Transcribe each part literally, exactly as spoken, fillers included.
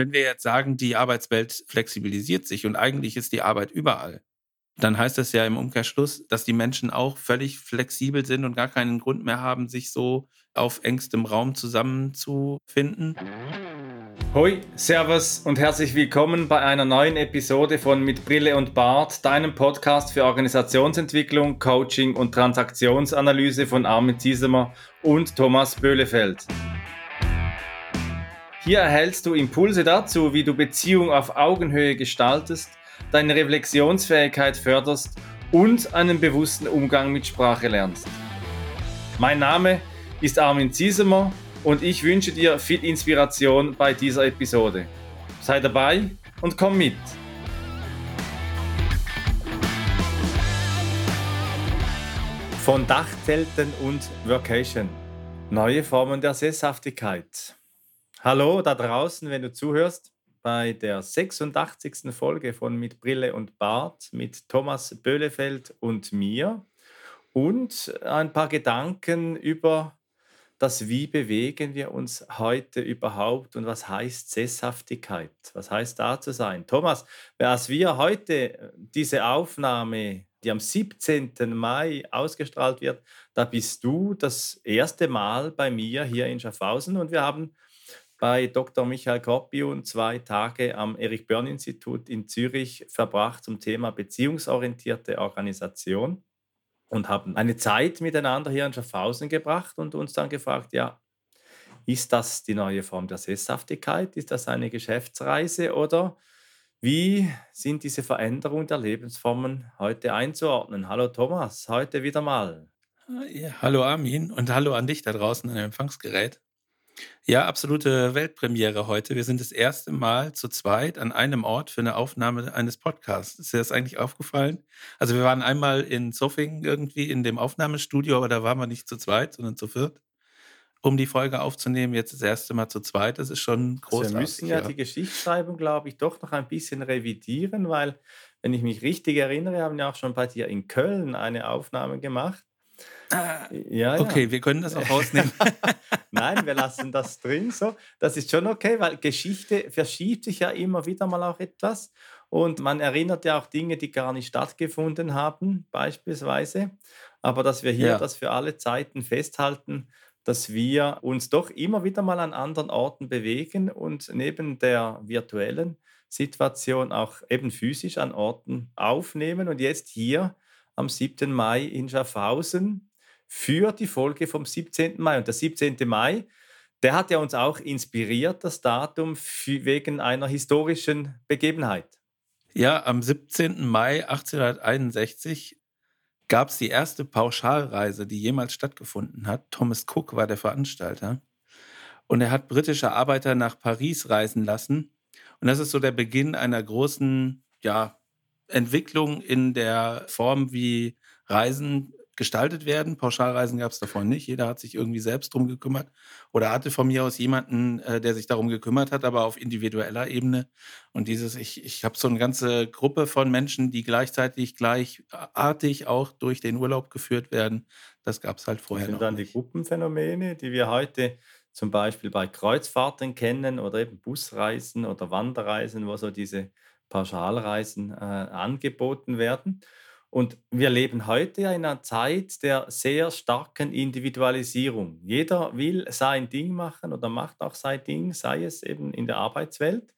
Wenn wir jetzt sagen, die Arbeitswelt flexibilisiert sich und eigentlich ist die Arbeit überall, dann heißt das ja im Umkehrschluss, dass die Menschen auch völlig flexibel sind und gar keinen Grund mehr haben, sich so auf engstem Raum zusammenzufinden. Hoi, Servus und herzlich willkommen bei einer neuen Episode von Mit Brille und Bart, deinem Podcast für Organisationsentwicklung, Coaching und Transaktionsanalyse von Armin Ziesemer und Thomas Böhlefeld. Hier erhältst du Impulse dazu, wie du Beziehungen auf Augenhöhe gestaltest, deine Reflexionsfähigkeit förderst und einen bewussten Umgang mit Sprache lernst. Mein Name ist Armin Ziesemer und ich wünsche dir viel Inspiration bei dieser Episode. Sei dabei und komm mit! Von Dachzelten und Workation. Neue Formen der Sesshaftigkeit. Hallo da draußen, wenn du zuhörst, bei der sechsundachtzigsten Folge von Mit Brille und Bart mit Thomas Böhlefeld und mir und ein paar Gedanken über das, wie bewegen wir uns heute überhaupt und was heißt Sesshaftigkeit, was heißt da zu sein. Thomas, als wir heute diese Aufnahme, die am siebzehnten Mai ausgestrahlt wird, da bist du das erste Mal bei mir hier in Schaffhausen und wir haben bei Doktor Michael Koppi und zwei Tage am Erich-Bern-Institut in Zürich verbracht zum Thema beziehungsorientierte Organisation und haben eine Zeit miteinander hier in Schaffhausen gebracht und uns dann gefragt, ja, ist das die neue Form der Sesshaftigkeit? Ist das eine Geschäftsreise oder wie sind diese Veränderungen der Lebensformen heute einzuordnen? Hallo Thomas, heute wieder mal. Ja, hallo Armin und hallo an dich da draußen an dem Empfangsgerät. Ja, absolute Weltpremiere heute. Wir sind das erste Mal zu zweit an einem Ort für eine Aufnahme eines Podcasts. Ist dir das eigentlich aufgefallen? Also wir waren einmal in Zofingen irgendwie in dem Aufnahmestudio, aber da waren wir nicht zu zweit, sondern zu viert, um die Folge aufzunehmen. Jetzt das erste Mal zu zweit, das ist schon großartig. Also wir müssen ja die Geschichtsschreibung, glaube ich, doch noch ein bisschen revidieren, weil, wenn ich mich richtig erinnere, haben wir auch schon bei dir in Köln eine Aufnahme gemacht. Ah, ja, okay, ja. Wir können das auch rausnehmen. Nein, wir lassen das drin. So. Das ist schon okay, weil Geschichte verschiebt sich ja immer wieder mal auch etwas. Und man erinnert ja auch Dinge, die gar nicht stattgefunden haben, beispielsweise. Aber dass wir hier ja. das für alle Zeiten festhalten, dass wir uns doch immer wieder mal an anderen Orten bewegen und neben der virtuellen Situation auch eben physisch an Orten aufnehmen. Und jetzt hier am siebten Mai in Schaffhausen für die Folge vom siebzehnten Mai. Und der siebzehnte Mai, der hat ja uns auch inspiriert, das Datum wegen einer historischen Begebenheit. Ja, am siebzehnten Mai achtzehnhunderteinundsechzig gab es die erste Pauschalreise, die jemals stattgefunden hat. Thomas Cook war der Veranstalter. Und er hat britische Arbeiter nach Paris reisen lassen. Und das ist so der Beginn einer großen, ja, Entwicklung in der Form, wie Reisen gestaltet werden. Pauschalreisen gab es davor nicht. Jeder hat sich irgendwie selbst drum gekümmert oder hatte von mir aus jemanden, der sich darum gekümmert hat, aber auf individueller Ebene. Und dieses, ich, ich habe so eine ganze Gruppe von Menschen, die gleichzeitig gleichartig auch durch den Urlaub geführt werden. Das gab es halt vorher noch nicht. Das sind dann die Gruppenphänomene, die wir heute zum Beispiel bei Kreuzfahrten kennen oder eben Busreisen oder Wanderreisen, wo so diese Pauschalreisen äh, angeboten werden. Und wir leben heute ja in einer Zeit der sehr starken Individualisierung. Jeder will sein Ding machen oder macht auch sein Ding, sei es eben in der Arbeitswelt,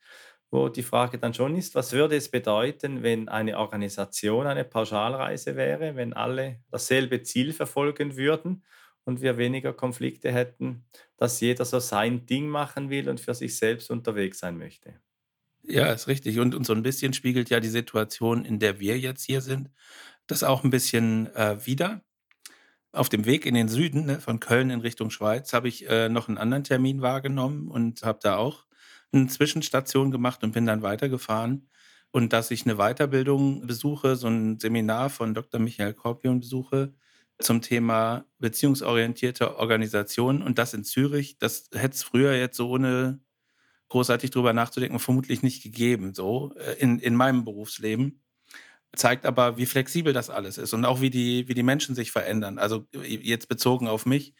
wo die Frage dann schon ist, was würde es bedeuten, wenn eine Organisation eine Pauschalreise wäre, wenn alle dasselbe Ziel verfolgen würden und wir weniger Konflikte hätten, dass jeder so sein Ding machen will und für sich selbst unterwegs sein möchte. Ja, ist richtig. Und, und so ein bisschen spiegelt ja die Situation, in der wir jetzt hier sind, das auch ein bisschen äh, wider. Auf dem Weg in den Süden, ne, von Köln in Richtung Schweiz, habe ich äh, noch einen anderen Termin wahrgenommen und habe da auch eine Zwischenstation gemacht und bin dann weitergefahren. Und dass ich eine Weiterbildung besuche, so ein Seminar von Doktor Michael Korpion besuche, zum Thema beziehungsorientierte Organisation und das in Zürich, das hätte es früher jetzt so ohne großartig drüber nachzudenken, vermutlich nicht gegeben, so in, in meinem Berufsleben. Zeigt aber, wie flexibel das alles ist und auch wie die, wie die Menschen sich verändern. Also jetzt bezogen auf mich,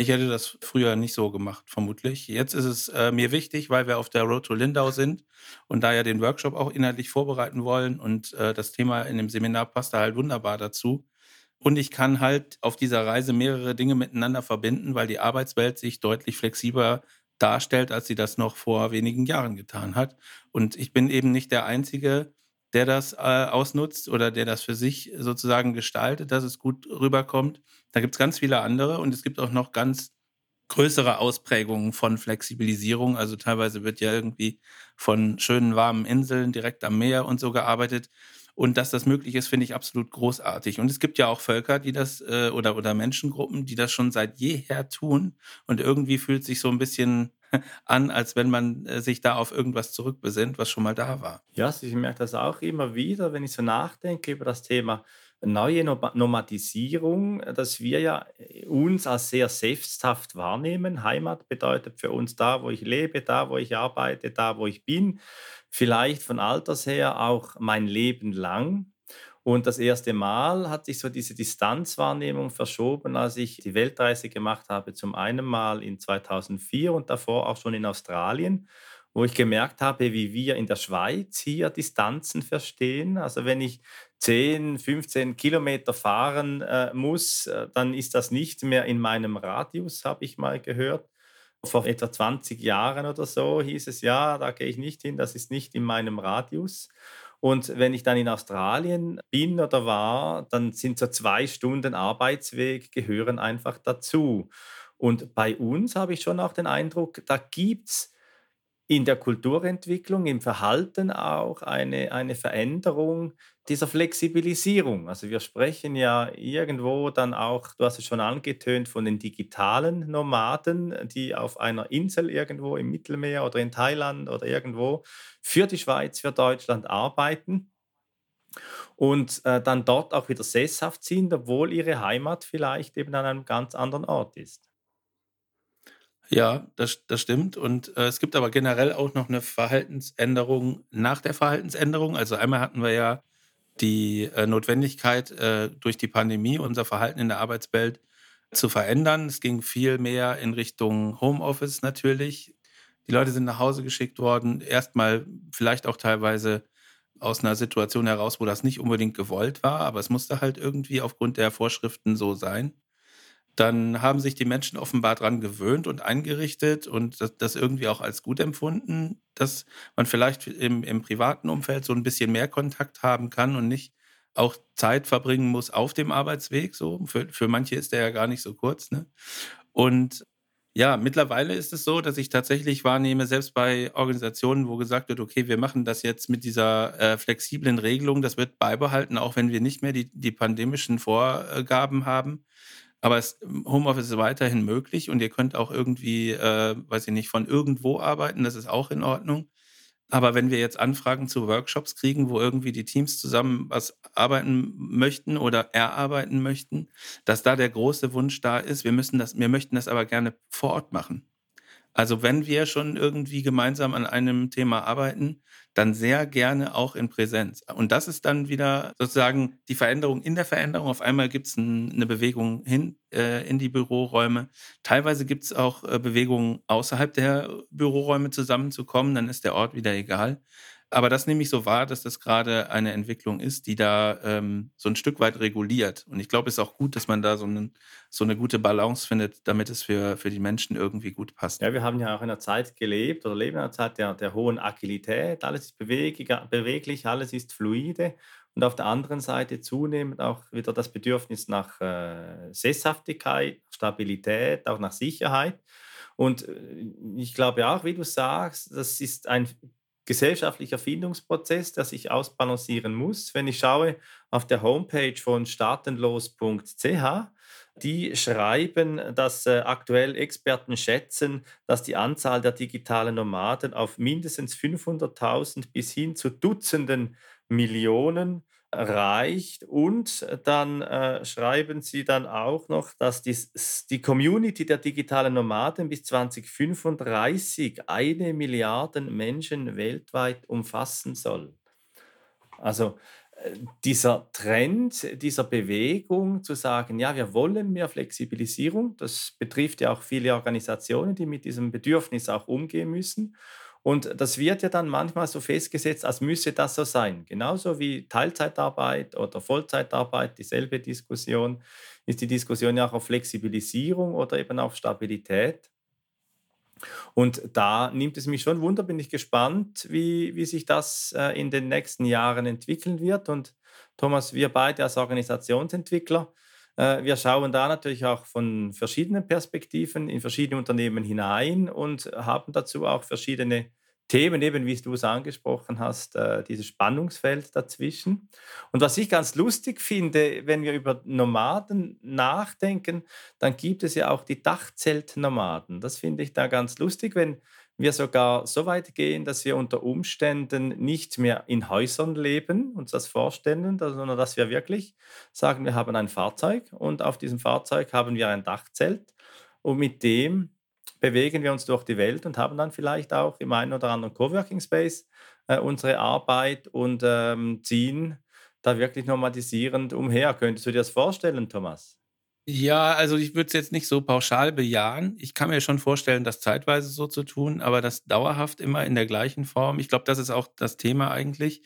Ich hätte das früher nicht so gemacht, vermutlich. Jetzt ist es äh, mir wichtig, weil wir auf der Road to Lindau sind und da ja den Workshop auch inhaltlich vorbereiten wollen. Und äh, das Thema in dem Seminar passt da halt wunderbar dazu. Und ich kann halt auf dieser Reise mehrere Dinge miteinander verbinden, weil die Arbeitswelt sich deutlich flexibler darstellt, als sie das noch vor wenigen Jahren getan hat. Und ich bin eben nicht der Einzige, der das äh, ausnutzt oder der das für sich sozusagen gestaltet, dass es gut rüberkommt. Da gibt es ganz viele andere und es gibt auch noch ganz größere Ausprägungen von Flexibilisierung. Also teilweise wird ja irgendwie von schönen, warmen Inseln direkt am Meer und so gearbeitet. Und dass das möglich ist, finde ich absolut großartig. Und es gibt ja auch Völker, die das äh, oder, oder Menschengruppen, die das schon seit jeher tun. Und irgendwie fühlt sich so ein bisschen an, als wenn man sich da auf irgendwas zurückbesinnt, was schon mal da war. Ja, ich merke das auch immer wieder, wenn ich so nachdenke über das Thema neue Nomadisierung, dass wir ja uns als sehr selbsthaft wahrnehmen. Heimat bedeutet für uns da, wo ich lebe, da, wo ich arbeite, da, wo ich bin. Vielleicht von Alters her auch mein Leben lang. Und das erste Mal hat sich so diese Distanzwahrnehmung verschoben, als ich die Weltreise gemacht habe, zum einen Mal in zweitausendvier und davor auch schon in Australien, wo ich gemerkt habe, wie wir in der Schweiz hier Distanzen verstehen. Also wenn ich zehn, fünfzehn Kilometer fahren äh, muss, dann ist das nicht mehr in meinem Radius, habe ich mal gehört. Vor etwa zwanzig Jahren oder so hieß es, ja, da gehe ich nicht hin, das ist nicht in meinem Radius. Und wenn ich dann in Australien bin oder war, dann sind so zwei Stunden Arbeitsweg, gehören einfach dazu. Und bei uns habe ich schon auch den Eindruck, da gibt es in der Kulturentwicklung, im Verhalten auch eine, eine Veränderung dieser Flexibilisierung. Also wir sprechen ja irgendwo dann auch, du hast es schon angetönt, von den digitalen Nomaden, die auf einer Insel irgendwo im Mittelmeer oder in Thailand oder irgendwo für die Schweiz, für Deutschland arbeiten und äh, dann dort auch wieder sesshaft sind, obwohl ihre Heimat vielleicht eben an einem ganz anderen Ort ist. Ja, das, das stimmt. Und äh, es gibt aber generell auch noch eine Verhaltensänderung nach der Verhaltensänderung. Also einmal hatten wir ja die äh, Notwendigkeit, äh, durch die Pandemie unser Verhalten in der Arbeitswelt zu verändern. Es ging viel mehr in Richtung Homeoffice natürlich. Die Leute sind nach Hause geschickt worden. Erstmal vielleicht auch teilweise aus einer Situation heraus, wo das nicht unbedingt gewollt war. Aber es musste halt irgendwie aufgrund der Vorschriften so sein. Dann haben sich die Menschen offenbar daran gewöhnt und eingerichtet und das, das irgendwie auch als gut empfunden, dass man vielleicht im, im privaten Umfeld so ein bisschen mehr Kontakt haben kann und nicht auch Zeit verbringen muss auf dem Arbeitsweg. So. Für, für manche ist der ja gar nicht so kurz. Ne? Und ja, mittlerweile ist es so, dass ich tatsächlich wahrnehme, selbst bei Organisationen, wo gesagt wird, okay, wir machen das jetzt mit dieser äh, flexiblen Regelung, das wird beibehalten, auch wenn wir nicht mehr die, die pandemischen Vorgaben haben. Aber es, Homeoffice ist weiterhin möglich und ihr könnt auch irgendwie, äh, weiß ich nicht, von irgendwo arbeiten, das ist auch in Ordnung. Aber wenn wir jetzt Anfragen zu Workshops kriegen, wo irgendwie die Teams zusammen was arbeiten möchten oder erarbeiten möchten, dass da der große Wunsch da ist, wir müssen das, wir möchten das aber gerne vor Ort machen. Also wenn wir schon irgendwie gemeinsam an einem Thema arbeiten, dann sehr gerne auch in Präsenz. Und das ist dann wieder sozusagen die Veränderung in der Veränderung. Auf einmal gibt es ein, eine Bewegung hin äh, in die Büroräume. Teilweise gibt es auch äh, Bewegungen außerhalb der Büroräume zusammenzukommen. Dann ist der Ort wieder egal. Aber das nehme ich so wahr, dass das gerade eine Entwicklung ist, die da ähm, so ein Stück weit reguliert. Und ich glaube, es ist auch gut, dass man da so, einen, so eine gute Balance findet, damit es für, für die Menschen irgendwie gut passt. Ja, wir haben ja auch in einer Zeit gelebt oder leben in einer Zeit der, der hohen Agilität. Alles ist beweglich, alles ist fluide. Und auf der anderen Seite zunehmend auch wieder das Bedürfnis nach äh, Sesshaftigkeit, Stabilität, auch nach Sicherheit. Und ich glaube auch, wie du sagst, das ist ein gesellschaftlicher Erfindungsprozess, der sich ausbalancieren muss. Wenn ich schaue auf der Homepage von staatenlos punkt c h, die schreiben, dass äh, aktuell Experten schätzen, dass die Anzahl der digitalen Nomaden auf mindestens fünfhunderttausend bis hin zu Dutzenden Millionen reicht. Und dann äh, schreiben sie dann auch noch, dass die, die Community der digitalen Nomaden bis zweitausendfünfunddreißig eine Milliarde Menschen weltweit umfassen soll. Also dieser Trend, dieser Bewegung zu sagen, ja, wir wollen mehr Flexibilisierung, das betrifft ja auch viele Organisationen, die mit diesem Bedürfnis auch umgehen müssen. Und das wird ja dann manchmal so festgesetzt, als müsse das so sein. Genauso wie Teilzeitarbeit oder Vollzeitarbeit, dieselbe Diskussion, ist die Diskussion ja auch auf Flexibilisierung oder eben auf Stabilität. Und da nimmt es mich schon Wunder, bin ich gespannt, wie, wie sich das in den nächsten Jahren entwickeln wird. Und Thomas, wir beide als Organisationsentwickler, wir schauen da natürlich auch von verschiedenen Perspektiven in verschiedene Unternehmen hinein und haben dazu auch verschiedene Themen, eben wie du es angesprochen hast, dieses Spannungsfeld dazwischen. Und was ich ganz lustig finde, wenn wir über Nomaden nachdenken, dann gibt es ja auch die Dachzeltnomaden. Das finde ich da ganz lustig, wenn wir sogar so weit gehen, dass wir unter Umständen nicht mehr in Häusern leben, uns das vorstellen, sondern dass wir wirklich sagen, wir haben ein Fahrzeug und auf diesem Fahrzeug haben wir ein Dachzelt und mit dem bewegen wir uns durch die Welt und haben dann vielleicht auch im einen oder anderen Coworking Space äh, unsere Arbeit und ähm, ziehen da wirklich normalisierend umher. Könntest du dir das vorstellen, Thomas? Ja, also ich würde es jetzt nicht so pauschal bejahen. Ich kann mir schon vorstellen, das zeitweise so zu tun, aber das dauerhaft immer in der gleichen Form. Ich glaube, das ist auch das Thema eigentlich.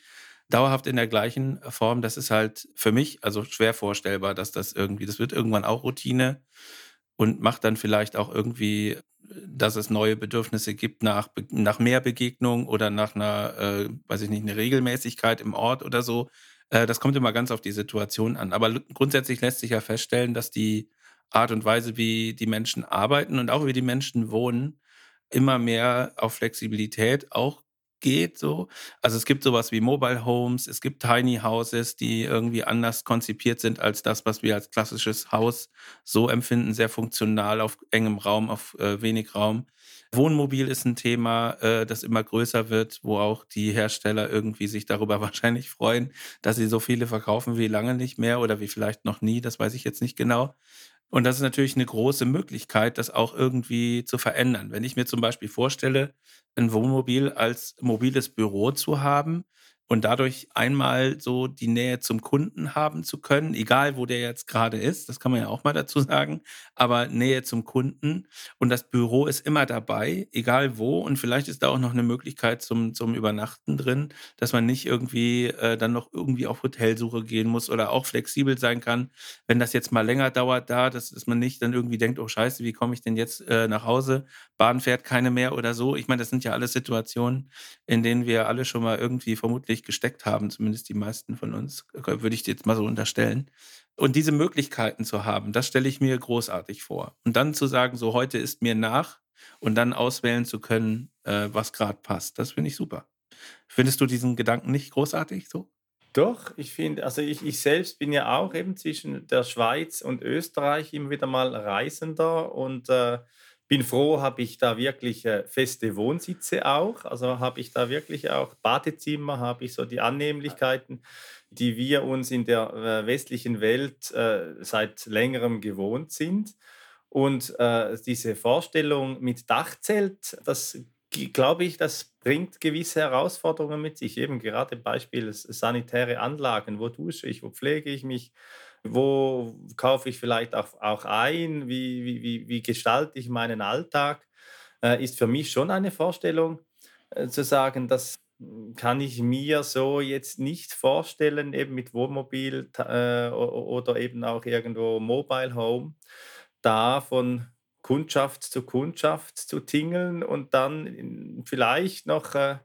Dauerhaft in der gleichen Form, das ist halt für mich also schwer vorstellbar, dass das irgendwie, das wird irgendwann auch Routine und macht dann vielleicht auch irgendwie, dass es neue Bedürfnisse gibt nach, nach mehr Begegnung oder nach einer, äh, weiß ich nicht, eine Regelmäßigkeit im Ort oder so. Das kommt immer ganz auf die Situation an. Aber grundsätzlich lässt sich ja feststellen, dass die Art und Weise, wie die Menschen arbeiten und auch wie die Menschen wohnen, immer mehr auf Flexibilität auch geht. So. Also es gibt sowas wie Mobile Homes, es gibt Tiny Houses, die irgendwie anders konzipiert sind als das, was wir als klassisches Haus so empfinden, sehr funktional auf engem Raum, auf äh, wenig Raum. Wohnmobil ist ein Thema, das immer größer wird, wo auch die Hersteller irgendwie sich darüber wahrscheinlich freuen, dass sie so viele verkaufen wie lange nicht mehr oder wie vielleicht noch nie, das weiß ich jetzt nicht genau. Und das ist natürlich eine große Möglichkeit, das auch irgendwie zu verändern. Wenn ich mir zum Beispiel vorstelle, ein Wohnmobil als mobiles Büro zu haben und dadurch einmal so die Nähe zum Kunden haben zu können, egal wo der jetzt gerade ist, das kann man ja auch mal dazu sagen, aber Nähe zum Kunden und das Büro ist immer dabei, egal wo und vielleicht ist da auch noch eine Möglichkeit zum, zum Übernachten drin, dass man nicht irgendwie äh, dann noch irgendwie auf Hotelsuche gehen muss oder auch flexibel sein kann, wenn das jetzt mal länger dauert da, dass, dass man nicht dann irgendwie denkt, oh scheiße, wie komme ich denn jetzt äh, nach Hause, Bahn fährt keine mehr oder so. Ich meine, das sind ja alles Situationen, in denen wir alle schon mal irgendwie vermutlich gesteckt haben, zumindest die meisten von uns, würde ich jetzt mal so unterstellen. Und diese Möglichkeiten zu haben, das stelle ich mir großartig vor. Und dann zu sagen, so heute ist mir nach und dann auswählen zu können, was gerade passt, das finde ich super. Findest du diesen Gedanken nicht großartig so? Doch, ich finde, also ich, ich selbst bin ja auch eben zwischen der Schweiz und Österreich immer wieder mal Reisender und äh, bin froh, habe ich da wirklich äh, feste Wohnsitze auch, also habe ich da wirklich auch Badezimmer, habe ich so die Annehmlichkeiten, die wir uns in der äh, westlichen Welt äh, seit längerem gewohnt sind. Und äh, diese Vorstellung mit Dachzelt, das glaube ich, das bringt gewisse Herausforderungen mit sich, eben gerade Beispiel sanitäre Anlagen, wo dusche ich, wo pflege ich mich, wo kaufe ich vielleicht auch, auch ein? Wie, wie, wie gestalte ich meinen Alltag? Äh, ist für mich schon eine Vorstellung, äh, zu sagen, das kann ich mir so jetzt nicht vorstellen, eben mit Wohnmobil äh, oder eben auch irgendwo Mobile Home, da von Kundschaft zu Kundschaft zu tingeln und dann vielleicht noch äh,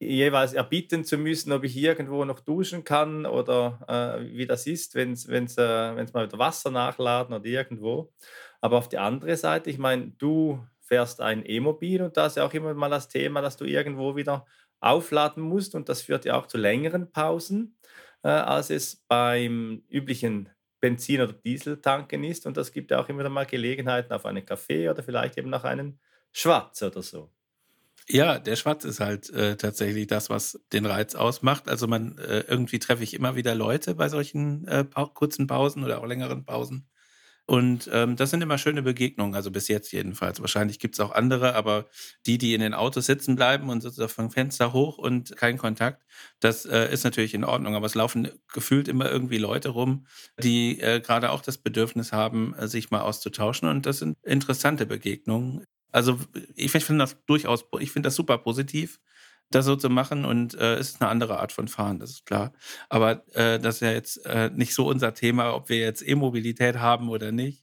jeweils erbitten zu müssen, ob ich irgendwo noch duschen kann oder äh, wie das ist, wenn es wenn's, äh, wenn's mal wieder Wasser nachladen oder irgendwo. Aber auf die andere Seite, ich meine, du fährst ein E-Mobil und da ist ja auch immer mal das Thema, dass du irgendwo wieder aufladen musst und das führt ja auch zu längeren Pausen, äh, als es beim üblichen Benzin- oder Dieseltanken ist und das gibt ja auch immer mal Gelegenheiten auf einen Kaffee oder vielleicht eben nach einem Schwatz oder so. Ja, der Schwatz ist halt äh, tatsächlich das, was den Reiz ausmacht. Also man äh, irgendwie treffe ich immer wieder Leute bei solchen äh, kurzen Pausen oder auch längeren Pausen. Und ähm, das sind immer schöne Begegnungen, also bis jetzt jedenfalls. Wahrscheinlich gibt es auch andere, aber die, die in den Autos sitzen bleiben und sozusagen vom Fenster hoch und kein Kontakt, das äh, ist natürlich in Ordnung. Aber es laufen gefühlt immer irgendwie Leute rum, die äh, gerade auch das Bedürfnis haben, sich mal auszutauschen. Und das sind interessante Begegnungen. Also ich finde das durchaus, ich finde das super positiv, das so zu machen, und äh, es ist eine andere Art von Fahren, das ist klar. Aber äh, das ist ja jetzt äh, nicht so unser Thema, ob wir jetzt E-Mobilität haben oder nicht.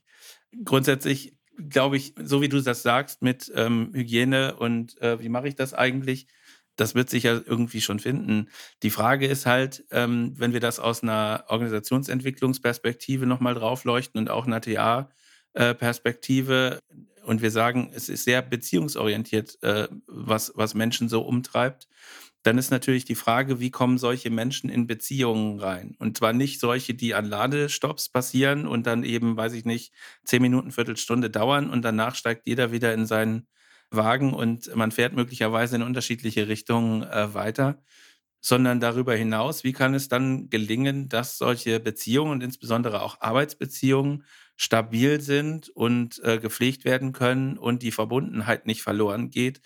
Grundsätzlich glaube ich, so wie du das sagst mit ähm, Hygiene und äh, wie mache ich das eigentlich, das wird sich ja irgendwie schon finden. Die Frage ist halt, ähm, wenn wir das aus einer Organisationsentwicklungsperspektive nochmal draufleuchten und auch einer T A-Perspektive, und wir sagen, es ist sehr beziehungsorientiert, was, was Menschen so umtreibt, dann ist natürlich die Frage, wie kommen solche Menschen in Beziehungen rein? Und zwar nicht solche, die an Ladestops passieren und dann eben, weiß ich nicht, zehn Minuten, Viertelstunde dauern und danach steigt jeder wieder in seinen Wagen und man fährt möglicherweise in unterschiedliche Richtungen weiter, sondern darüber hinaus, wie kann es dann gelingen, dass solche Beziehungen und insbesondere auch Arbeitsbeziehungen stabil sind und äh, gepflegt werden können und die Verbundenheit nicht verloren geht,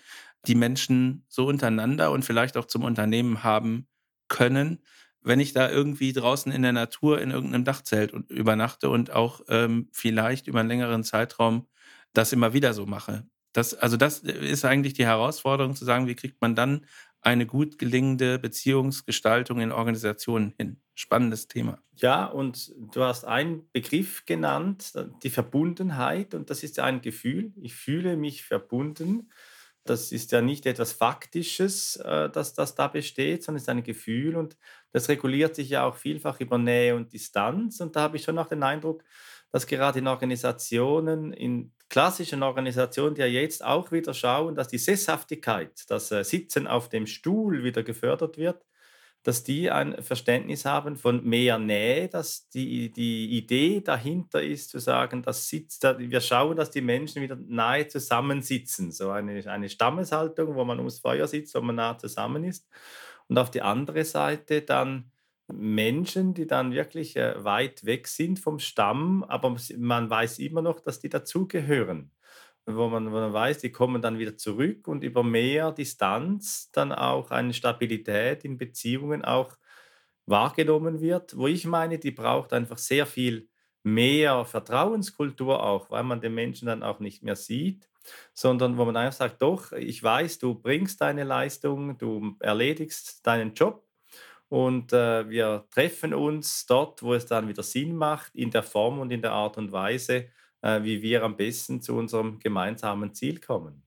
die Menschen so untereinander und vielleicht auch zum Unternehmen haben können. Wenn ich da irgendwie draußen in der Natur in irgendeinem Dachzelt und übernachte und auch ähm, vielleicht über einen längeren Zeitraum das immer wieder so mache. Das, also das ist eigentlich die Herausforderung, zu sagen, wie kriegt man dann eine gut gelingende Beziehungsgestaltung in Organisationen hin. Spannendes Thema. Ja, und du hast einen Begriff genannt, die Verbundenheit. Und das ist ja ein Gefühl. Ich fühle mich verbunden. Das ist ja nicht etwas Faktisches, das, das da besteht, sondern es ist ein Gefühl. Und das reguliert sich ja auch vielfach über Nähe und Distanz. Und da habe ich schon auch den Eindruck, dass gerade in Organisationen, in klassischen Organisationen, die ja jetzt auch wieder schauen, dass die Sesshaftigkeit, das Sitzen auf dem Stuhl wieder gefördert wird, dass die ein Verständnis haben von mehr Nähe, dass die, die Idee dahinter ist, zu sagen, das sitzt, wir schauen, dass die Menschen wieder nahe zusammensitzen. So eine, eine Stammeshaltung, wo man ums Feuer sitzt, wo man nahe zusammen ist. Und auf die andere Seite dann Menschen, die dann wirklich äh, weit weg sind vom Stamm, aber man weiß immer noch, dass die dazugehören. Wo man, wo man weiß, die kommen dann wieder zurück und über mehr Distanz dann auch eine Stabilität in Beziehungen auch wahrgenommen wird, wo ich meine, die braucht einfach sehr viel mehr Vertrauenskultur auch, weil man den Menschen dann auch nicht mehr sieht, sondern wo man einfach sagt, doch, ich weiß, du bringst deine Leistung, du erledigst deinen Job, und äh, wir treffen uns dort, wo es dann wieder Sinn macht, in der Form und in der Art und Weise, äh, wie wir am besten zu unserem gemeinsamen Ziel kommen.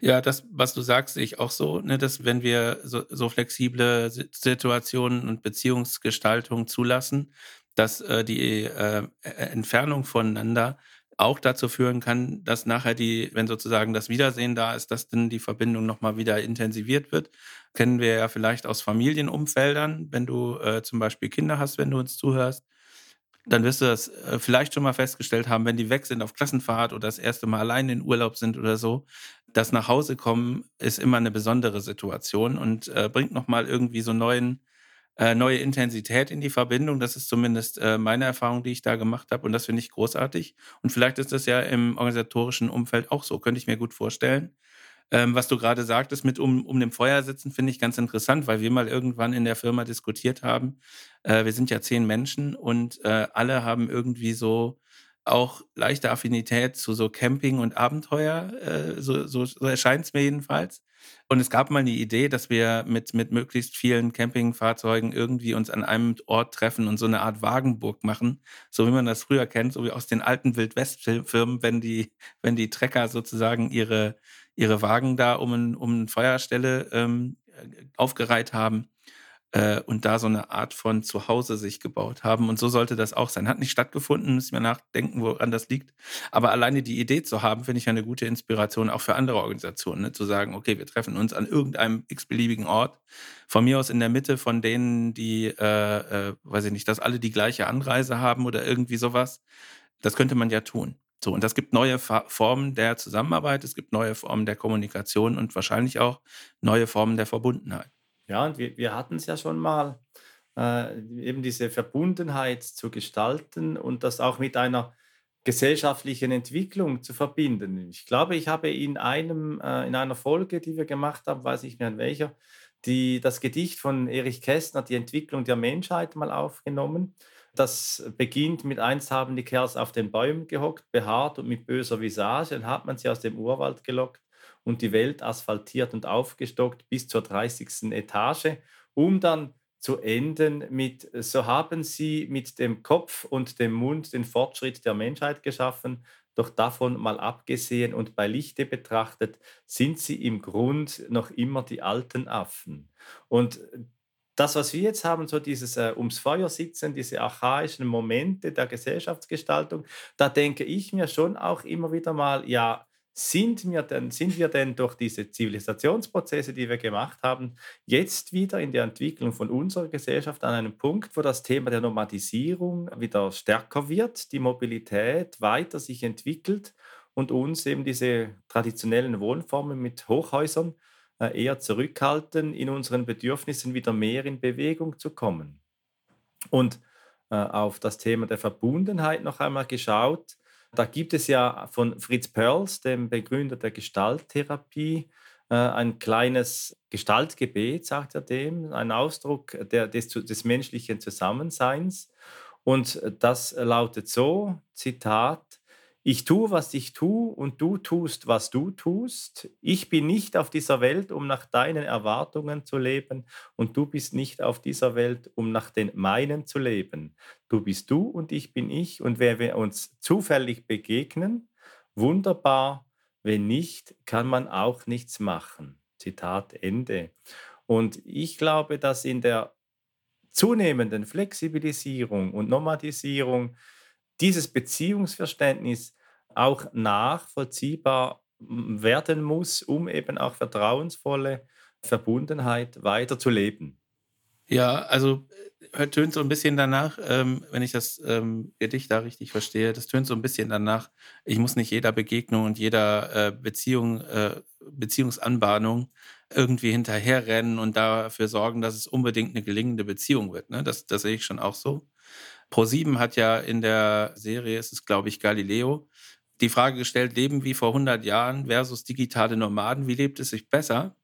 Ja, das, was du sagst, sehe ich auch so, ne, dass wenn wir so, so flexible Situationen und Beziehungsgestaltung zulassen, dass äh, die äh, Entfernung voneinander auch dazu führen kann, dass nachher die, wenn sozusagen das Wiedersehen da ist, dass dann die Verbindung nochmal wieder intensiviert wird. Kennen wir ja vielleicht aus Familienumfeldern, wenn du äh, zum Beispiel Kinder hast, wenn du uns zuhörst, dann wirst du das äh, vielleicht schon mal festgestellt haben, wenn die weg sind auf Klassenfahrt oder das erste Mal allein in Urlaub sind oder so, das nach Hause kommen ist immer eine besondere Situation und äh, bringt nochmal irgendwie so neuen äh, neue Intensität in die Verbindung. Das ist zumindest äh, meine Erfahrung, die ich da gemacht habe, und das finde ich großartig. Und vielleicht ist das ja im organisatorischen Umfeld auch so, könnte ich mir gut vorstellen. Ähm, was du gerade sagtest, mit um, um dem Feuer sitzen, finde ich ganz interessant, weil wir mal irgendwann in der Firma diskutiert haben. Äh, wir sind ja zehn Menschen und äh, alle haben irgendwie so auch leichte Affinität zu so Camping und Abenteuer, äh, so, so, so erscheint es mir jedenfalls. Und es gab mal die Idee, dass wir mit, mit möglichst vielen Campingfahrzeugen irgendwie uns an einem Ort treffen und so eine Art Wagenburg machen, so wie man das früher kennt, so wie aus den alten Wildwest-Filmen, wenn die, wenn die Trecker sozusagen ihre, ihre Wagen da um, um eine Feuerstelle ähm, aufgereiht haben äh, und da so eine Art von Zuhause sich gebaut haben. Und so sollte das auch sein. Hat nicht stattgefunden, müssen wir nachdenken, woran das liegt. Aber alleine die Idee zu haben, finde ich ja eine gute Inspiration auch für andere Organisationen, ne? Zu sagen, okay, wir treffen uns an irgendeinem x-beliebigen Ort, von mir aus in der Mitte von denen, die, äh, äh, weiß ich nicht, dass alle die gleiche Anreise haben oder irgendwie sowas. Das könnte man ja tun. So, und das gibt neue Formen der Zusammenarbeit, es gibt neue Formen der Kommunikation und wahrscheinlich auch neue Formen der Verbundenheit. Ja, und wir, wir hatten es ja schon mal, äh, eben diese Verbundenheit zu gestalten und das auch mit einer gesellschaftlichen Entwicklung zu verbinden. Ich glaube, ich habe in, einem, äh, in einer Folge, die wir gemacht haben, weiß ich nicht mehr an welcher, die, das Gedicht von Erich Kästner, die Entwicklung der Menschheit, mal aufgenommen. Das beginnt mit: Einst haben die Kerls auf den Bäumen gehockt, behaart und mit böser Visage, dann hat man sie aus dem Urwald gelockt und die Welt asphaltiert und aufgestockt bis zur dreißigsten Etage, um dann zu enden mit: So haben sie mit dem Kopf und dem Mund den Fortschritt der Menschheit geschaffen, doch davon mal abgesehen und bei Lichte betrachtet, sind sie im Grund noch immer die alten Affen. Und das, was wir jetzt haben, so dieses äh, ums Feuer sitzen, diese archaischen Momente der Gesellschaftsgestaltung, da denke ich mir schon auch immer wieder mal, ja, sind wir denn, sind wir denn durch diese Zivilisationsprozesse, die wir gemacht haben, jetzt wieder in der Entwicklung von unserer Gesellschaft an einem Punkt, wo das Thema der Nomadisierung wieder stärker wird, die Mobilität weiter sich entwickelt und uns eben diese traditionellen Wohnformen mit Hochhäusern eher zurückhalten, in unseren Bedürfnissen wieder mehr in Bewegung zu kommen. Und äh, auf das Thema der Verbundenheit noch einmal geschaut, da gibt es ja von Fritz Perls, dem Begründer der Gestalttherapie, äh, ein kleines Gestaltgebet, sagt er dem, ein Ausdruck der, des, des menschlichen Zusammenseins. Und das lautet so, Zitat: Ich tue, was ich tue, und du tust, was du tust. Ich bin nicht auf dieser Welt, um nach deinen Erwartungen zu leben, und du bist nicht auf dieser Welt, um nach den meinen zu leben. Du bist du und ich bin ich, und wenn wir uns zufällig begegnen, wunderbar, wenn nicht, kann man auch nichts machen. Zitat Ende. Und ich glaube, dass in der zunehmenden Flexibilisierung und Nomadisierung dieses Beziehungsverständnis auch nachvollziehbar werden muss, um eben auch vertrauensvolle Verbundenheit weiter zu leben. Ja, also tönt so ein bisschen danach, ähm, wenn ich das ähm, Gedicht da richtig verstehe, das tönt so ein bisschen danach, ich muss nicht jeder Begegnung und jeder äh, Beziehung, äh, Beziehungsanbahnung irgendwie hinterherrennen und dafür sorgen, dass es unbedingt eine gelingende Beziehung wird. Ne? Das, das sehe ich schon auch so. ProSieben hat ja in der Serie, es ist glaube ich Galileo, die Frage gestellt, Leben wie vor hundert Jahren versus digitale Nomaden, wie lebt es sich besser?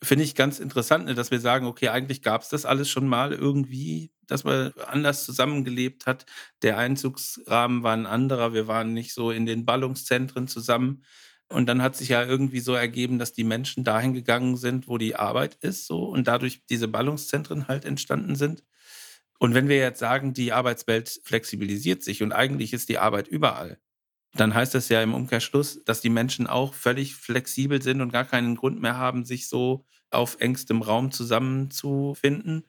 Finde ich ganz interessant, ne, dass wir sagen, okay, eigentlich gab es das alles schon mal irgendwie, dass man anders zusammengelebt hat. Der Einzugsrahmen war ein anderer, wir waren nicht so in den Ballungszentren zusammen. Und dann hat sich ja irgendwie so ergeben, dass die Menschen dahin gegangen sind, wo die Arbeit ist, so, und dadurch diese Ballungszentren halt entstanden sind. Und wenn wir jetzt sagen, die Arbeitswelt flexibilisiert sich und eigentlich ist die Arbeit überall, dann heißt das ja im Umkehrschluss, dass die Menschen auch völlig flexibel sind und gar keinen Grund mehr haben, sich so auf engstem Raum zusammenzufinden.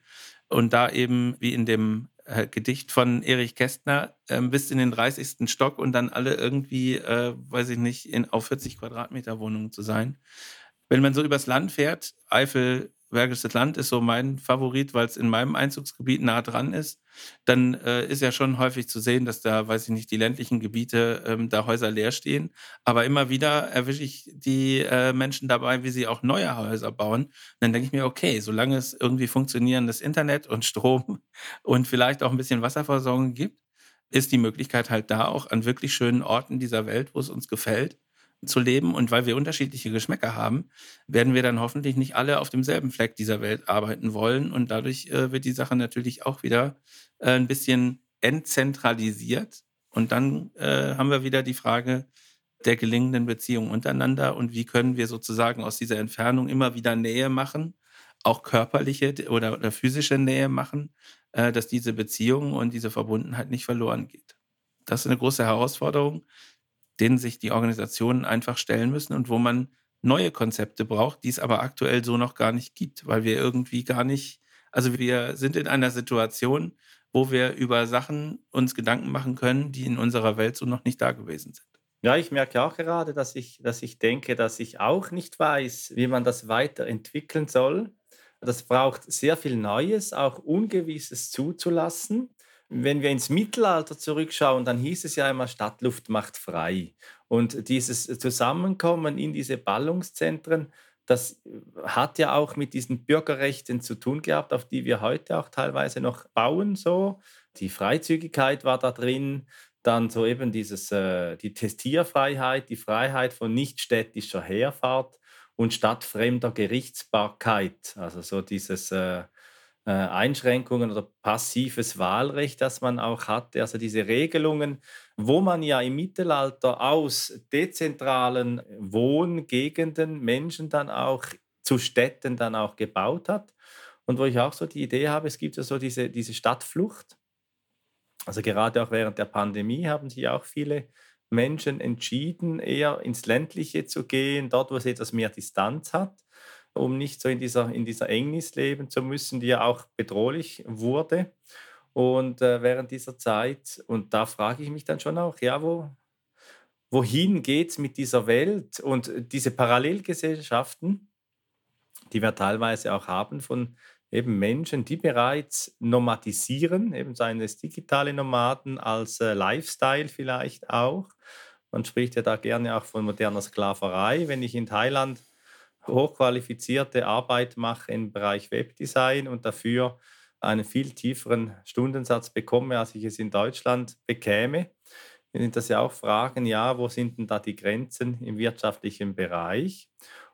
Und da eben, wie in dem Gedicht von Erich Kästner, bis in den dreißigsten Stock und dann alle irgendwie, äh, weiß ich nicht, in, auf vierzig Quadratmeter Wohnungen zu sein. Wenn man so übers Land fährt, Eifel, Bergisches Land ist so mein Favorit, weil es in meinem Einzugsgebiet nah dran ist, dann äh, ist ja schon häufig zu sehen, dass da, weiß ich nicht, die ländlichen Gebiete, ähm, da Häuser leer stehen. Aber immer wieder erwische ich die äh, Menschen dabei, wie sie auch neue Häuser bauen. Und dann denke ich mir, okay, solange es irgendwie funktionierendes Internet und Strom und vielleicht auch ein bisschen Wasserversorgung gibt, ist die Möglichkeit halt da, auch an wirklich schönen Orten dieser Welt, wo es uns gefällt, zu leben. Und weil wir unterschiedliche Geschmäcker haben, werden wir dann hoffentlich nicht alle auf demselben Fleck dieser Welt arbeiten wollen. Und dadurch äh, wird die Sache natürlich auch wieder äh, ein bisschen entzentralisiert. Und dann äh, haben wir wieder die Frage der gelingenden Beziehung untereinander und wie können wir sozusagen aus dieser Entfernung immer wieder Nähe machen, auch körperliche oder, oder physische Nähe machen, äh, dass diese Beziehung und diese Verbundenheit nicht verloren geht. Das ist eine große Herausforderung, denen sich die Organisationen einfach stellen müssen und wo man neue Konzepte braucht, die es aber aktuell so noch gar nicht gibt, weil wir irgendwie gar nicht, also wir sind in einer Situation, wo wir über Sachen uns Gedanken machen können, die in unserer Welt so noch nicht da gewesen sind. Ja, ich merke auch gerade, dass ich, dass ich denke, dass ich auch nicht weiß, wie man das weiterentwickeln soll. Das braucht sehr viel Neues, auch Ungewisses zuzulassen. Wenn wir ins Mittelalter zurückschauen, dann hieß es ja immer, Stadtluft macht frei. Und dieses Zusammenkommen in diese Ballungszentren, das hat ja auch mit diesen Bürgerrechten zu tun gehabt, auf die wir heute auch teilweise noch bauen. So. Die Freizügigkeit war da drin, Dann so eben dieses, äh, die Testierfreiheit, die Freiheit von nichtstädtischer Herfahrt und stadtfremder Gerichtsbarkeit. Also so dieses äh, äh, Einschränkungen oder passives Wahlrecht, das man auch hatte. Also diese Regelungen, wo man ja im Mittelalter aus dezentralen Wohngegenden Menschen dann auch zu Städten dann auch gebaut hat. Und wo ich auch so die Idee habe, es gibt ja so diese, diese Stadtflucht. Also gerade auch während der Pandemie haben sich auch viele Menschen entschieden, eher ins Ländliche zu gehen, dort, wo es etwas mehr Distanz hat, um nicht so in dieser, in dieser Engnis leben zu müssen, die ja auch bedrohlich wurde. Und äh, während dieser Zeit, und da frage ich mich dann schon auch, ja, wo, wohin geht es mit dieser Welt? Und diese Parallelgesellschaften, die wir teilweise auch haben von eben Menschen, die bereits nomadisieren, eben seien es digitale Nomaden als äh, Lifestyle vielleicht auch. Man spricht ja da gerne auch von moderner Sklaverei. Wenn ich in Thailand hochqualifizierte Arbeit mache im Bereich Webdesign und dafür einen viel tieferen Stundensatz bekomme, als ich es in Deutschland bekäme, dann sind das ja auch Fragen, ja, wo sind denn da die Grenzen im wirtschaftlichen Bereich?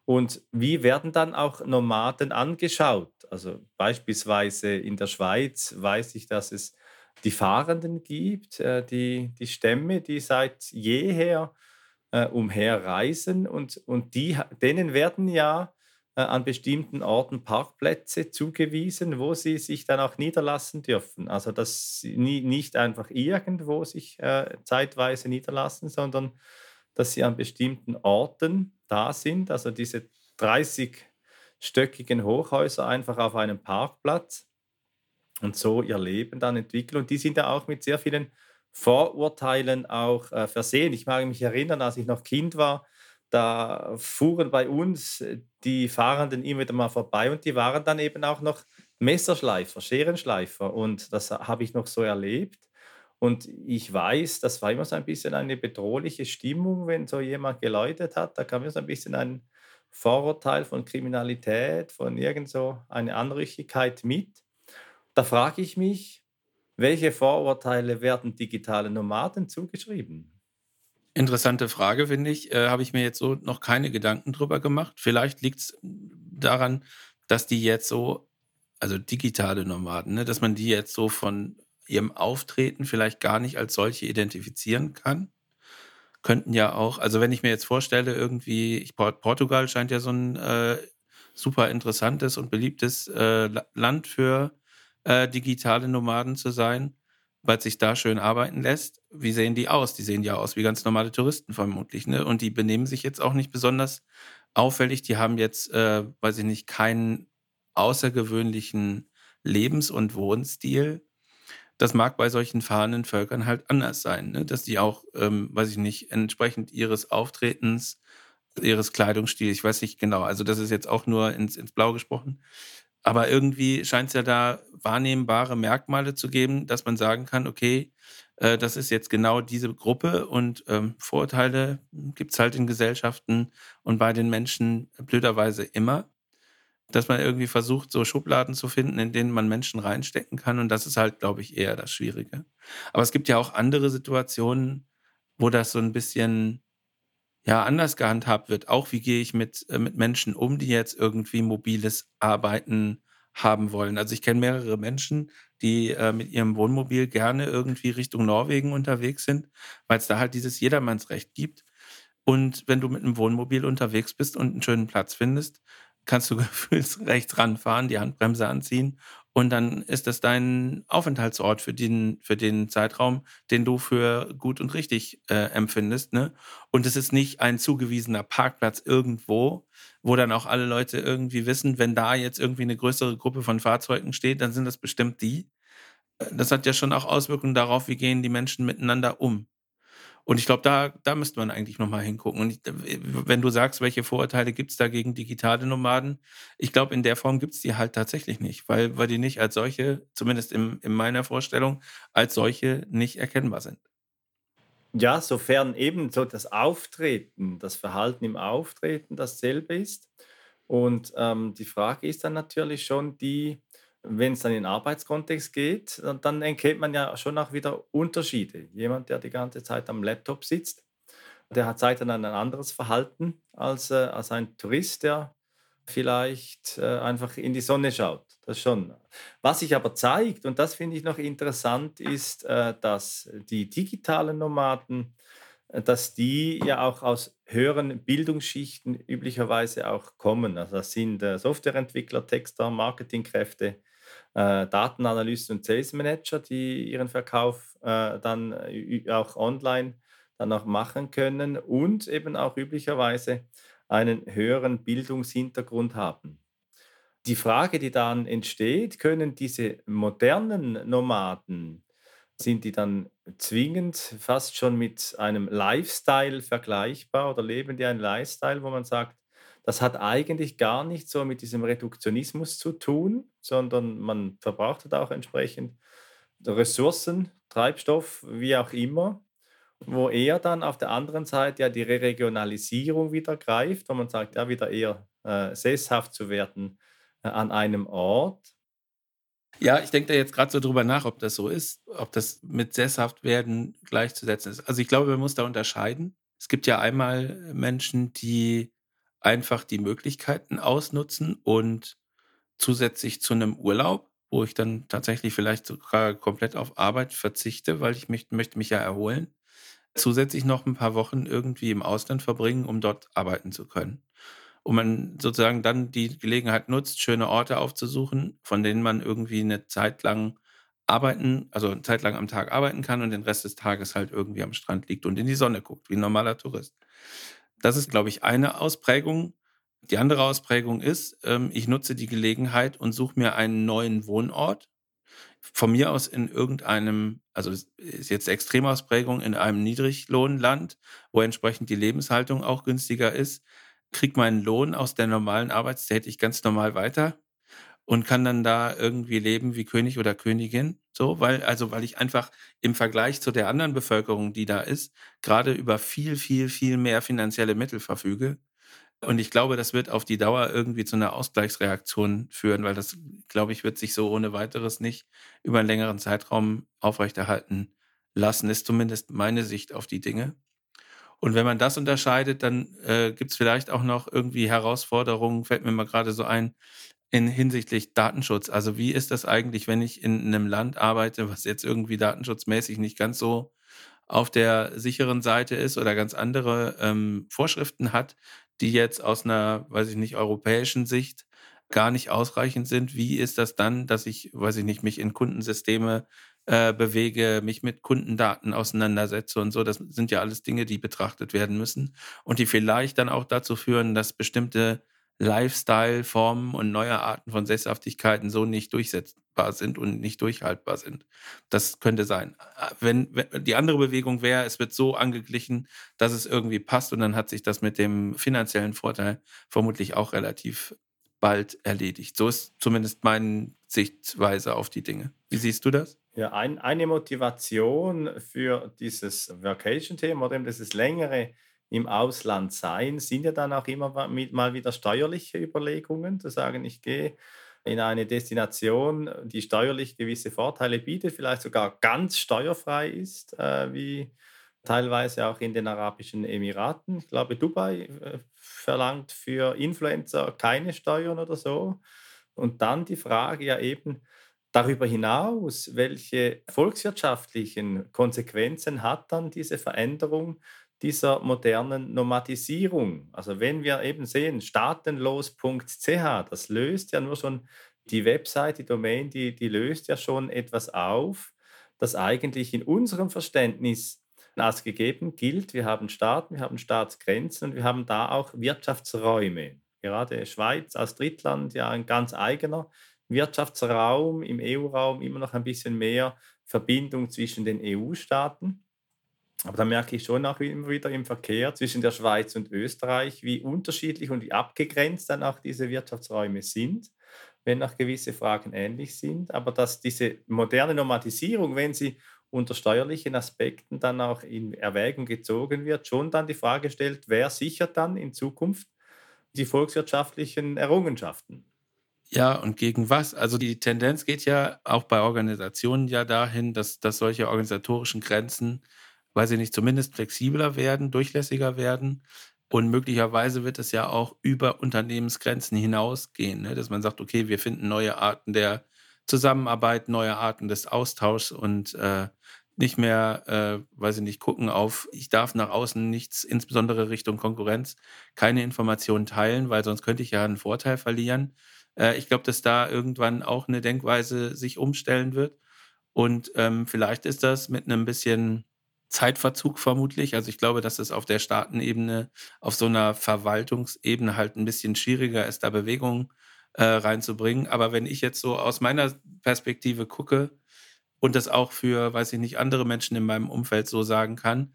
Und wie werden dann auch Nomaden angeschaut? Also beispielsweise in der Schweiz weiß ich, dass es die Fahrenden gibt, die, die Stämme, die seit jeher umherreisen. Und, und die, denen werden ja an bestimmten Orten Parkplätze zugewiesen, wo sie sich dann auch niederlassen dürfen. Also dass sie nicht einfach irgendwo sich zeitweise niederlassen, sondern dass sie an bestimmten Orten da sind, also diese dreißigstöckigen Hochhäuser einfach auf einem Parkplatz und so ihr Leben dann entwickeln. Und die sind ja auch mit sehr vielen Vorurteilen auch äh, versehen. Ich mag mich erinnern, als ich noch Kind war, da fuhren bei uns die Fahrenden immer wieder mal vorbei und die waren dann eben auch noch Messerschleifer, Scherenschleifer und das habe ich noch so erlebt. Und ich weiß, das war immer so ein bisschen eine bedrohliche Stimmung, wenn so jemand geläutet hat. Da kam mir so ein bisschen ein Vorurteil von Kriminalität, von irgend so eine Anrüchigkeit mit. Da frage ich mich, welche Vorurteile werden digitalen Nomaden zugeschrieben? Interessante Frage, finde ich. Äh, habe ich mir jetzt so noch keine Gedanken drüber gemacht. Vielleicht liegt es daran, dass die jetzt so, also digitale Nomaden, ne, dass man die jetzt so von ihrem Auftreten vielleicht gar nicht als solche identifizieren kann. Könnten ja auch, also wenn ich mir jetzt vorstelle, irgendwie, ich, Portugal scheint ja so ein äh, super interessantes und beliebtes äh, Land für äh, digitale Nomaden zu sein, weil es sich da schön arbeiten lässt. Wie sehen die aus? Die sehen ja aus wie ganz normale Touristen vermutlich, ne? Und die benehmen sich jetzt auch nicht besonders auffällig. Die haben jetzt, äh, weiß ich nicht, keinen außergewöhnlichen Lebens- und Wohnstil. Das mag bei solchen fahrenden Völkern halt anders sein, ne? Dass die auch, ähm, weiß ich nicht, entsprechend ihres Auftretens, ihres Kleidungsstils, ich weiß nicht genau, also das ist jetzt auch nur ins, ins Blaue gesprochen, aber irgendwie scheint es ja da wahrnehmbare Merkmale zu geben, dass man sagen kann, okay, äh, das ist jetzt genau diese Gruppe und ähm, Vorurteile gibt es halt in Gesellschaften und bei den Menschen blöderweise immer. Dass man irgendwie versucht, so Schubladen zu finden, in denen man Menschen reinstecken kann. Und das ist halt, glaube ich, eher das Schwierige. Aber es gibt ja auch andere Situationen, wo das so ein bisschen ja, anders gehandhabt wird. Auch wie gehe ich mit, mit Menschen um, die jetzt irgendwie mobiles Arbeiten haben wollen. Also ich kenne mehrere Menschen, die äh, mit ihrem Wohnmobil gerne irgendwie Richtung Norwegen unterwegs sind, weil es da halt dieses Jedermannsrecht gibt. Und wenn du mit einem Wohnmobil unterwegs bist und einen schönen Platz findest, kannst du gefühlsrechts ranfahren, die Handbremse anziehen und dann ist das dein Aufenthaltsort für den, für den Zeitraum, den du für gut und richtig äh, empfindest, ne? Und es ist nicht ein zugewiesener Parkplatz irgendwo, wo dann auch alle Leute irgendwie wissen, wenn da jetzt irgendwie eine größere Gruppe von Fahrzeugen steht, dann sind das bestimmt die. Das hat ja schon auch Auswirkungen darauf, wie gehen die Menschen miteinander um. Und ich glaube, da, da müsste man eigentlich nochmal hingucken. Und ich, wenn du sagst, welche Vorurteile gibt es da gegen digitale Nomaden, ich glaube, in der Form gibt es die halt tatsächlich nicht, weil, weil die nicht als solche, zumindest im, in meiner Vorstellung, als solche nicht erkennbar sind. Ja, sofern eben so das Auftreten, das Verhalten im Auftreten dasselbe ist. Und ähm, die Frage ist dann natürlich schon die, Wenn es dann in den Arbeitskontext geht, dann, dann erkennt man ja schon auch wieder Unterschiede. Jemand, der die ganze Zeit am Laptop sitzt, der hat zeigt dann ein anderes Verhalten als, äh, als ein Tourist, der vielleicht äh, einfach in die Sonne schaut. Das schon. Was sich aber zeigt, und das finde ich noch interessant, ist, äh, dass die digitalen Nomaden, dass die ja auch aus höheren Bildungsschichten üblicherweise auch kommen. Also das sind äh, Softwareentwickler, Texter, Marketingkräfte, äh, Datenanalysten und Salesmanager, die ihren Verkauf äh, dann äh, auch online dann auch machen können und eben auch üblicherweise einen höheren Bildungshintergrund haben. Die Frage, die dann entsteht, können diese modernen Nomaden, sind die dann zwingend fast schon mit einem Lifestyle vergleichbar oder leben die einen Lifestyle, wo man sagt, das hat eigentlich gar nicht so mit diesem Reduktionismus zu tun, sondern man verbraucht halt auch entsprechend Ressourcen, Treibstoff, wie auch immer, wo eher dann auf der anderen Seite ja die Regionalisierung wieder greift, wo man sagt, ja, wieder eher äh, sesshaft zu werden äh, an einem Ort. Ja, ich denke da jetzt gerade so drüber nach, ob das so ist, ob das mit sesshaft werden gleichzusetzen ist. Also ich glaube, man muss da unterscheiden. Es gibt ja einmal Menschen, die einfach die Möglichkeiten ausnutzen und zusätzlich zu einem Urlaub, wo ich dann tatsächlich vielleicht sogar komplett auf Arbeit verzichte, weil ich mich, möchte mich ja erholen, zusätzlich noch ein paar Wochen irgendwie im Ausland verbringen, um dort arbeiten zu können. Und man sozusagen dann die Gelegenheit nutzt, schöne Orte aufzusuchen, von denen man irgendwie eine Zeit lang arbeiten, also eine Zeit lang am Tag arbeiten kann und den Rest des Tages halt irgendwie am Strand liegt und in die Sonne guckt, wie ein normaler Tourist. Das ist, glaube ich, eine Ausprägung. Die andere Ausprägung ist, ich nutze die Gelegenheit und suche mir einen neuen Wohnort. Von mir aus in irgendeinem, also ist jetzt Extremausprägung, in einem Niedriglohnland, wo entsprechend die Lebenshaltung auch günstiger ist, kriege meinen Lohn aus der normalen Arbeitstätigkeit ganz normal weiter und kann dann da irgendwie leben wie König oder Königin. So, weil, also weil ich einfach im Vergleich zu der anderen Bevölkerung, die da ist, gerade über viel, viel, viel mehr finanzielle Mittel verfüge. Und ich glaube, das wird auf die Dauer irgendwie zu einer Ausgleichsreaktion führen, weil das, glaube ich, wird sich so ohne weiteres nicht über einen längeren Zeitraum aufrechterhalten lassen, ist zumindest meine Sicht auf die Dinge. Und wenn man das unterscheidet, dann äh, gibt es vielleicht auch noch irgendwie Herausforderungen, fällt mir mal gerade so ein, in hinsichtlich Datenschutz. Also wie ist das eigentlich, wenn ich in einem Land arbeite, was jetzt irgendwie datenschutzmäßig nicht ganz so auf der sicheren Seite ist oder ganz andere ähm, Vorschriften hat, die jetzt aus einer, weiß ich nicht, europäischen Sicht gar nicht ausreichend sind. Wie ist das dann, dass ich, weiß ich nicht, mich in Kundensysteme äh, bewege, mich mit Kundendaten auseinandersetze und so? Das sind ja alles Dinge, die betrachtet werden müssen und die vielleicht dann auch dazu führen, dass bestimmte Lifestyle-Formen und neue Arten von Sesshaftigkeiten so nicht durchsetzbar sind und nicht durchhaltbar sind. Das könnte sein. Wenn, wenn die andere Bewegung wäre, es wird so angeglichen, dass es irgendwie passt und dann hat sich das mit dem finanziellen Vorteil vermutlich auch relativ bald erledigt. So ist zumindest meine Sichtweise auf die Dinge. Wie siehst du das? Ja, ein, eine Motivation für dieses Vacation-Thema oder eben dieses längere im Ausland sein, sind ja dann auch immer mal wieder steuerliche Überlegungen, zu sagen, ich gehe in eine Destination, die steuerlich gewisse Vorteile bietet, vielleicht sogar ganz steuerfrei ist, äh, wie teilweise auch in den Arabischen Emiraten. Ich glaube, Dubai äh, verlangt für Influencer keine Steuern oder so. Und dann die Frage ja eben darüber hinaus, welche volkswirtschaftlichen Konsequenzen hat dann diese Veränderung dieser modernen Nomadisierung. Also wenn wir eben sehen, staatenlos punkt c h, das löst ja nur schon die Website, die Domain, die, die löst ja schon etwas auf, das eigentlich in unserem Verständnis als gegeben gilt. Wir haben Staaten, wir haben Staatsgrenzen und wir haben da auch Wirtschaftsräume. Gerade Schweiz als Drittland, ja ein ganz eigener Wirtschaftsraum, im E U-Raum immer noch ein bisschen mehr Verbindung zwischen den E U-Staaten. Aber da merke ich schon auch immer wieder im Verkehr zwischen der Schweiz und Österreich, wie unterschiedlich und wie abgegrenzt dann auch diese Wirtschaftsräume sind, wenn auch gewisse Fragen ähnlich sind. Aber dass diese moderne Nomadisierung, wenn sie unter steuerlichen Aspekten dann auch in Erwägung gezogen wird, schon dann die Frage stellt, wer sichert dann in Zukunft die volkswirtschaftlichen Errungenschaften? Ja, und gegen was? Also die Tendenz geht ja auch bei Organisationen ja dahin, dass, dass solche organisatorischen Grenzen, weiß ich nicht, zumindest flexibler werden, durchlässiger werden. Und möglicherweise wird es ja auch über Unternehmensgrenzen hinausgehen, ne? Dass man sagt, okay, wir finden neue Arten der Zusammenarbeit, neue Arten des Austauschs und äh, nicht mehr, äh, weiß ich nicht, gucken auf, ich darf nach außen nichts, insbesondere Richtung Konkurrenz, keine Informationen teilen, weil sonst könnte ich ja einen Vorteil verlieren. Äh, ich glaube, dass da irgendwann auch eine Denkweise sich umstellen wird. Und ähm, vielleicht ist das mit einem bisschen Zeitverzug vermutlich. Also ich glaube, dass es auf der Staatenebene, auf so einer Verwaltungsebene halt ein bisschen schwieriger ist, da Bewegung äh, reinzubringen. Aber wenn ich jetzt so aus meiner Perspektive gucke und das auch für, weiß ich nicht, andere Menschen in meinem Umfeld so sagen kann,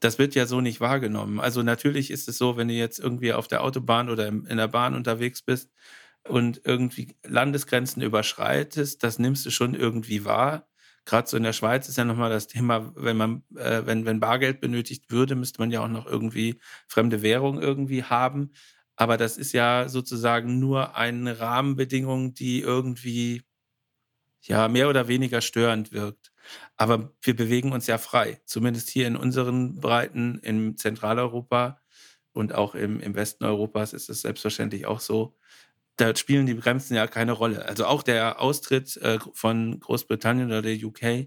das wird ja so nicht wahrgenommen. Also natürlich ist es so, wenn du jetzt irgendwie auf der Autobahn oder in der Bahn unterwegs bist und irgendwie Landesgrenzen überschreitest, das nimmst du schon irgendwie wahr. Gerade so in der Schweiz ist ja nochmal das Thema, wenn man, äh, wenn, wenn Bargeld benötigt würde, müsste man ja auch noch irgendwie fremde Währung irgendwie haben. Aber das ist ja sozusagen nur eine Rahmenbedingung, die irgendwie ja mehr oder weniger störend wirkt. Aber wir bewegen uns ja frei, zumindest hier in unseren Breiten, in Zentraleuropa und auch im, im Westen Europas ist es selbstverständlich auch so. Da spielen die Bremsen ja keine Rolle. Also auch der Austritt von Großbritannien oder der U K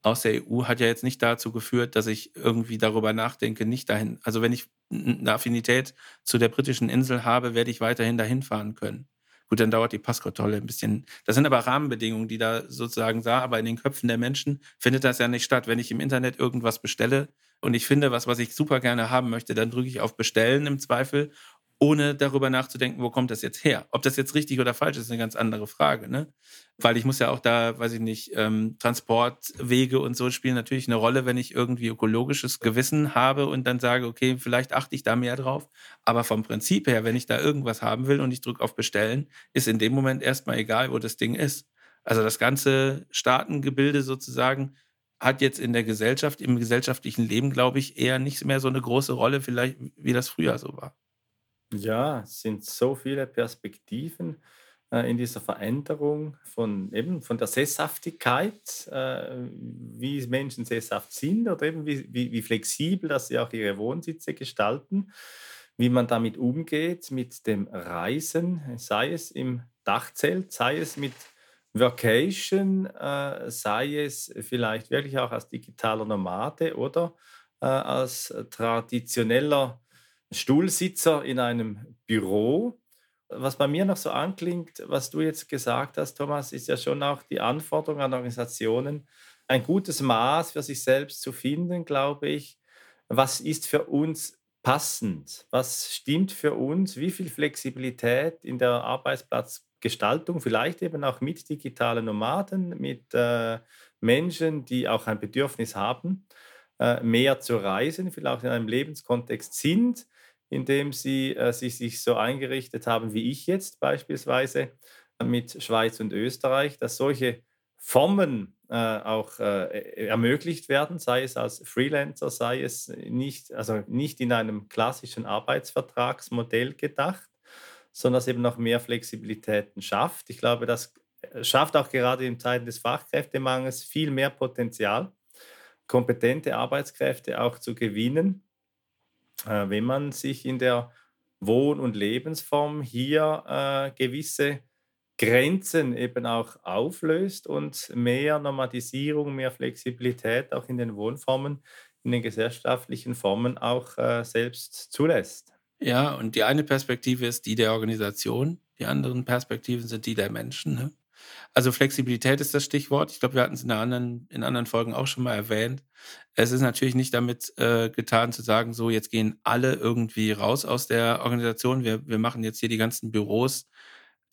aus der E U hat ja jetzt nicht dazu geführt, dass ich irgendwie darüber nachdenke, nicht dahin. Also wenn ich eine Affinität zu der britischen Insel habe, werde ich weiterhin dahin fahren können. Gut, dann dauert die Passkontrolle ein bisschen. Das sind aber Rahmenbedingungen, die da sozusagen da, aber in den Köpfen der Menschen findet das ja nicht statt. Wenn ich im Internet irgendwas bestelle und ich finde was, was ich super gerne haben möchte, dann drücke ich auf Bestellen im Zweifel, ohne darüber nachzudenken, wo kommt das jetzt her? Ob das jetzt richtig oder falsch ist, ist eine ganz andere Frage, ne? Weil ich muss ja auch da, weiß ich nicht, ähm, Transportwege und so spielen natürlich eine Rolle, wenn ich irgendwie ökologisches Gewissen habe und dann sage, okay, vielleicht achte ich da mehr drauf. Aber vom Prinzip her, wenn ich da irgendwas haben will und ich drücke auf Bestellen, ist in dem Moment erstmal egal, wo das Ding ist. Also das ganze Staatengebilde sozusagen hat jetzt in der Gesellschaft, im gesellschaftlichen Leben, glaube ich, eher nicht mehr so eine große Rolle, vielleicht wie das früher so war. Ja, es sind so viele Perspektiven äh, in dieser Veränderung von, eben von der Sesshaftigkeit, äh, wie Menschen sesshaft sind oder eben wie, wie, wie flexibel, dass sie auch ihre Wohnsitze gestalten, wie man damit umgeht mit dem Reisen, sei es im Dachzelt, sei es mit Vacation, äh, sei es vielleicht wirklich auch als digitaler Nomade oder äh, als traditioneller Stuhlsitzer in einem Büro. Was bei mir noch so anklingt, was du jetzt gesagt hast, Thomas, ist ja schon auch die Anforderung an Organisationen, ein gutes Maß für sich selbst zu finden, glaube ich. Was ist für uns passend? Was stimmt für uns? Wie viel Flexibilität in der Arbeitsplatzgestaltung, vielleicht eben auch mit digitalen Nomaden, mit äh, Menschen, die auch ein Bedürfnis haben, äh, mehr zu reisen, vielleicht in einem Lebenskontext sind, indem sie äh, sich, sich so eingerichtet haben, wie ich jetzt beispielsweise mit Schweiz und Österreich, dass solche Formen äh, auch äh, ermöglicht werden, sei es als Freelancer, sei es nicht, also nicht in einem klassischen Arbeitsvertragsmodell gedacht, sondern dass eben noch mehr Flexibilitäten schafft. Ich glaube, das schafft auch gerade in Zeiten des Fachkräftemangels viel mehr Potenzial, kompetente Arbeitskräfte auch zu gewinnen, wenn man sich in der Wohn- und Lebensform hier äh, gewisse Grenzen eben auch auflöst und mehr Normalisierung, mehr Flexibilität auch in den Wohnformen, in den gesellschaftlichen Formen auch äh, selbst zulässt. Ja, und die eine Perspektive ist die der Organisation, die anderen Perspektiven sind die der Menschen, ne? Also Flexibilität ist das Stichwort. Ich glaube, wir hatten es in anderen, in anderen Folgen auch schon mal erwähnt. Es ist natürlich nicht damit äh, getan zu sagen, so jetzt gehen alle irgendwie raus aus der Organisation. Wir, wir machen jetzt hier die ganzen Büros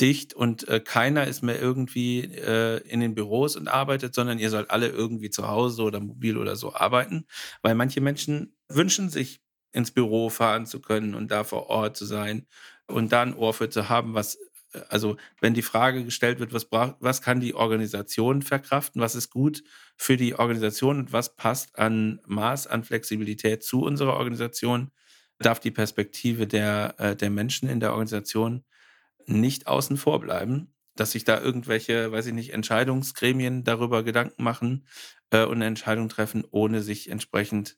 dicht und äh, keiner ist mehr irgendwie äh, in den Büros und arbeitet, sondern ihr sollt alle irgendwie zu Hause oder mobil oder so arbeiten. Weil manche Menschen wünschen sich, ins Büro fahren zu können und da vor Ort zu sein und da ein Ohr für zu haben, was... Also wenn die Frage gestellt wird, was, braucht, was kann die Organisation verkraften, was ist gut für die Organisation und was passt an Maß, an Flexibilität zu unserer Organisation, darf die Perspektive der, der Menschen in der Organisation nicht außen vor bleiben. dass sich da irgendwelche, weiß ich nicht, Entscheidungsgremien darüber Gedanken machen äh, und eine Entscheidung treffen, ohne sich entsprechend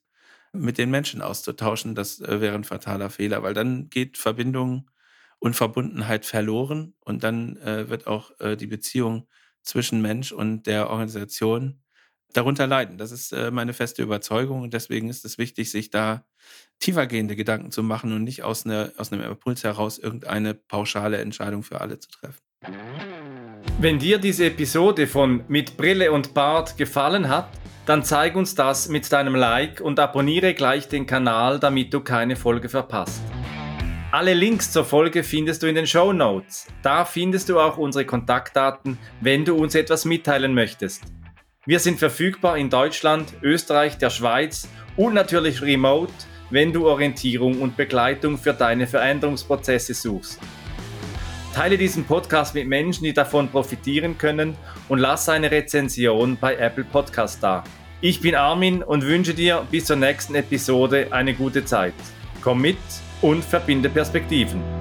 mit den Menschen auszutauschen. Das äh, wäre ein fataler Fehler, weil dann geht Verbindung und Verbundenheit verloren und dann äh, wird auch äh, die Beziehung zwischen Mensch und der Organisation darunter leiden. Das ist äh, meine feste Überzeugung und deswegen ist es wichtig, sich da tiefergehende Gedanken zu machen und nicht aus, eine, aus einem Impuls heraus irgendeine pauschale Entscheidung für alle zu treffen. Wenn dir diese Episode von Mit Brille und Bart gefallen hat, dann zeig uns das mit deinem Like und abonniere gleich den Kanal, damit du keine Folge verpasst. Alle Links zur Folge findest du in den Shownotes. Da findest du auch unsere Kontaktdaten, wenn du uns etwas mitteilen möchtest. Wir sind verfügbar in Deutschland, Österreich, der Schweiz und natürlich remote, wenn du Orientierung und Begleitung für deine Veränderungsprozesse suchst. Teile diesen Podcast mit Menschen, die davon profitieren können, und lass eine Rezension bei Apple Podcasts da. Ich bin Armin und wünsche dir bis zur nächsten Episode eine gute Zeit. Komm mit und verbinde Perspektiven.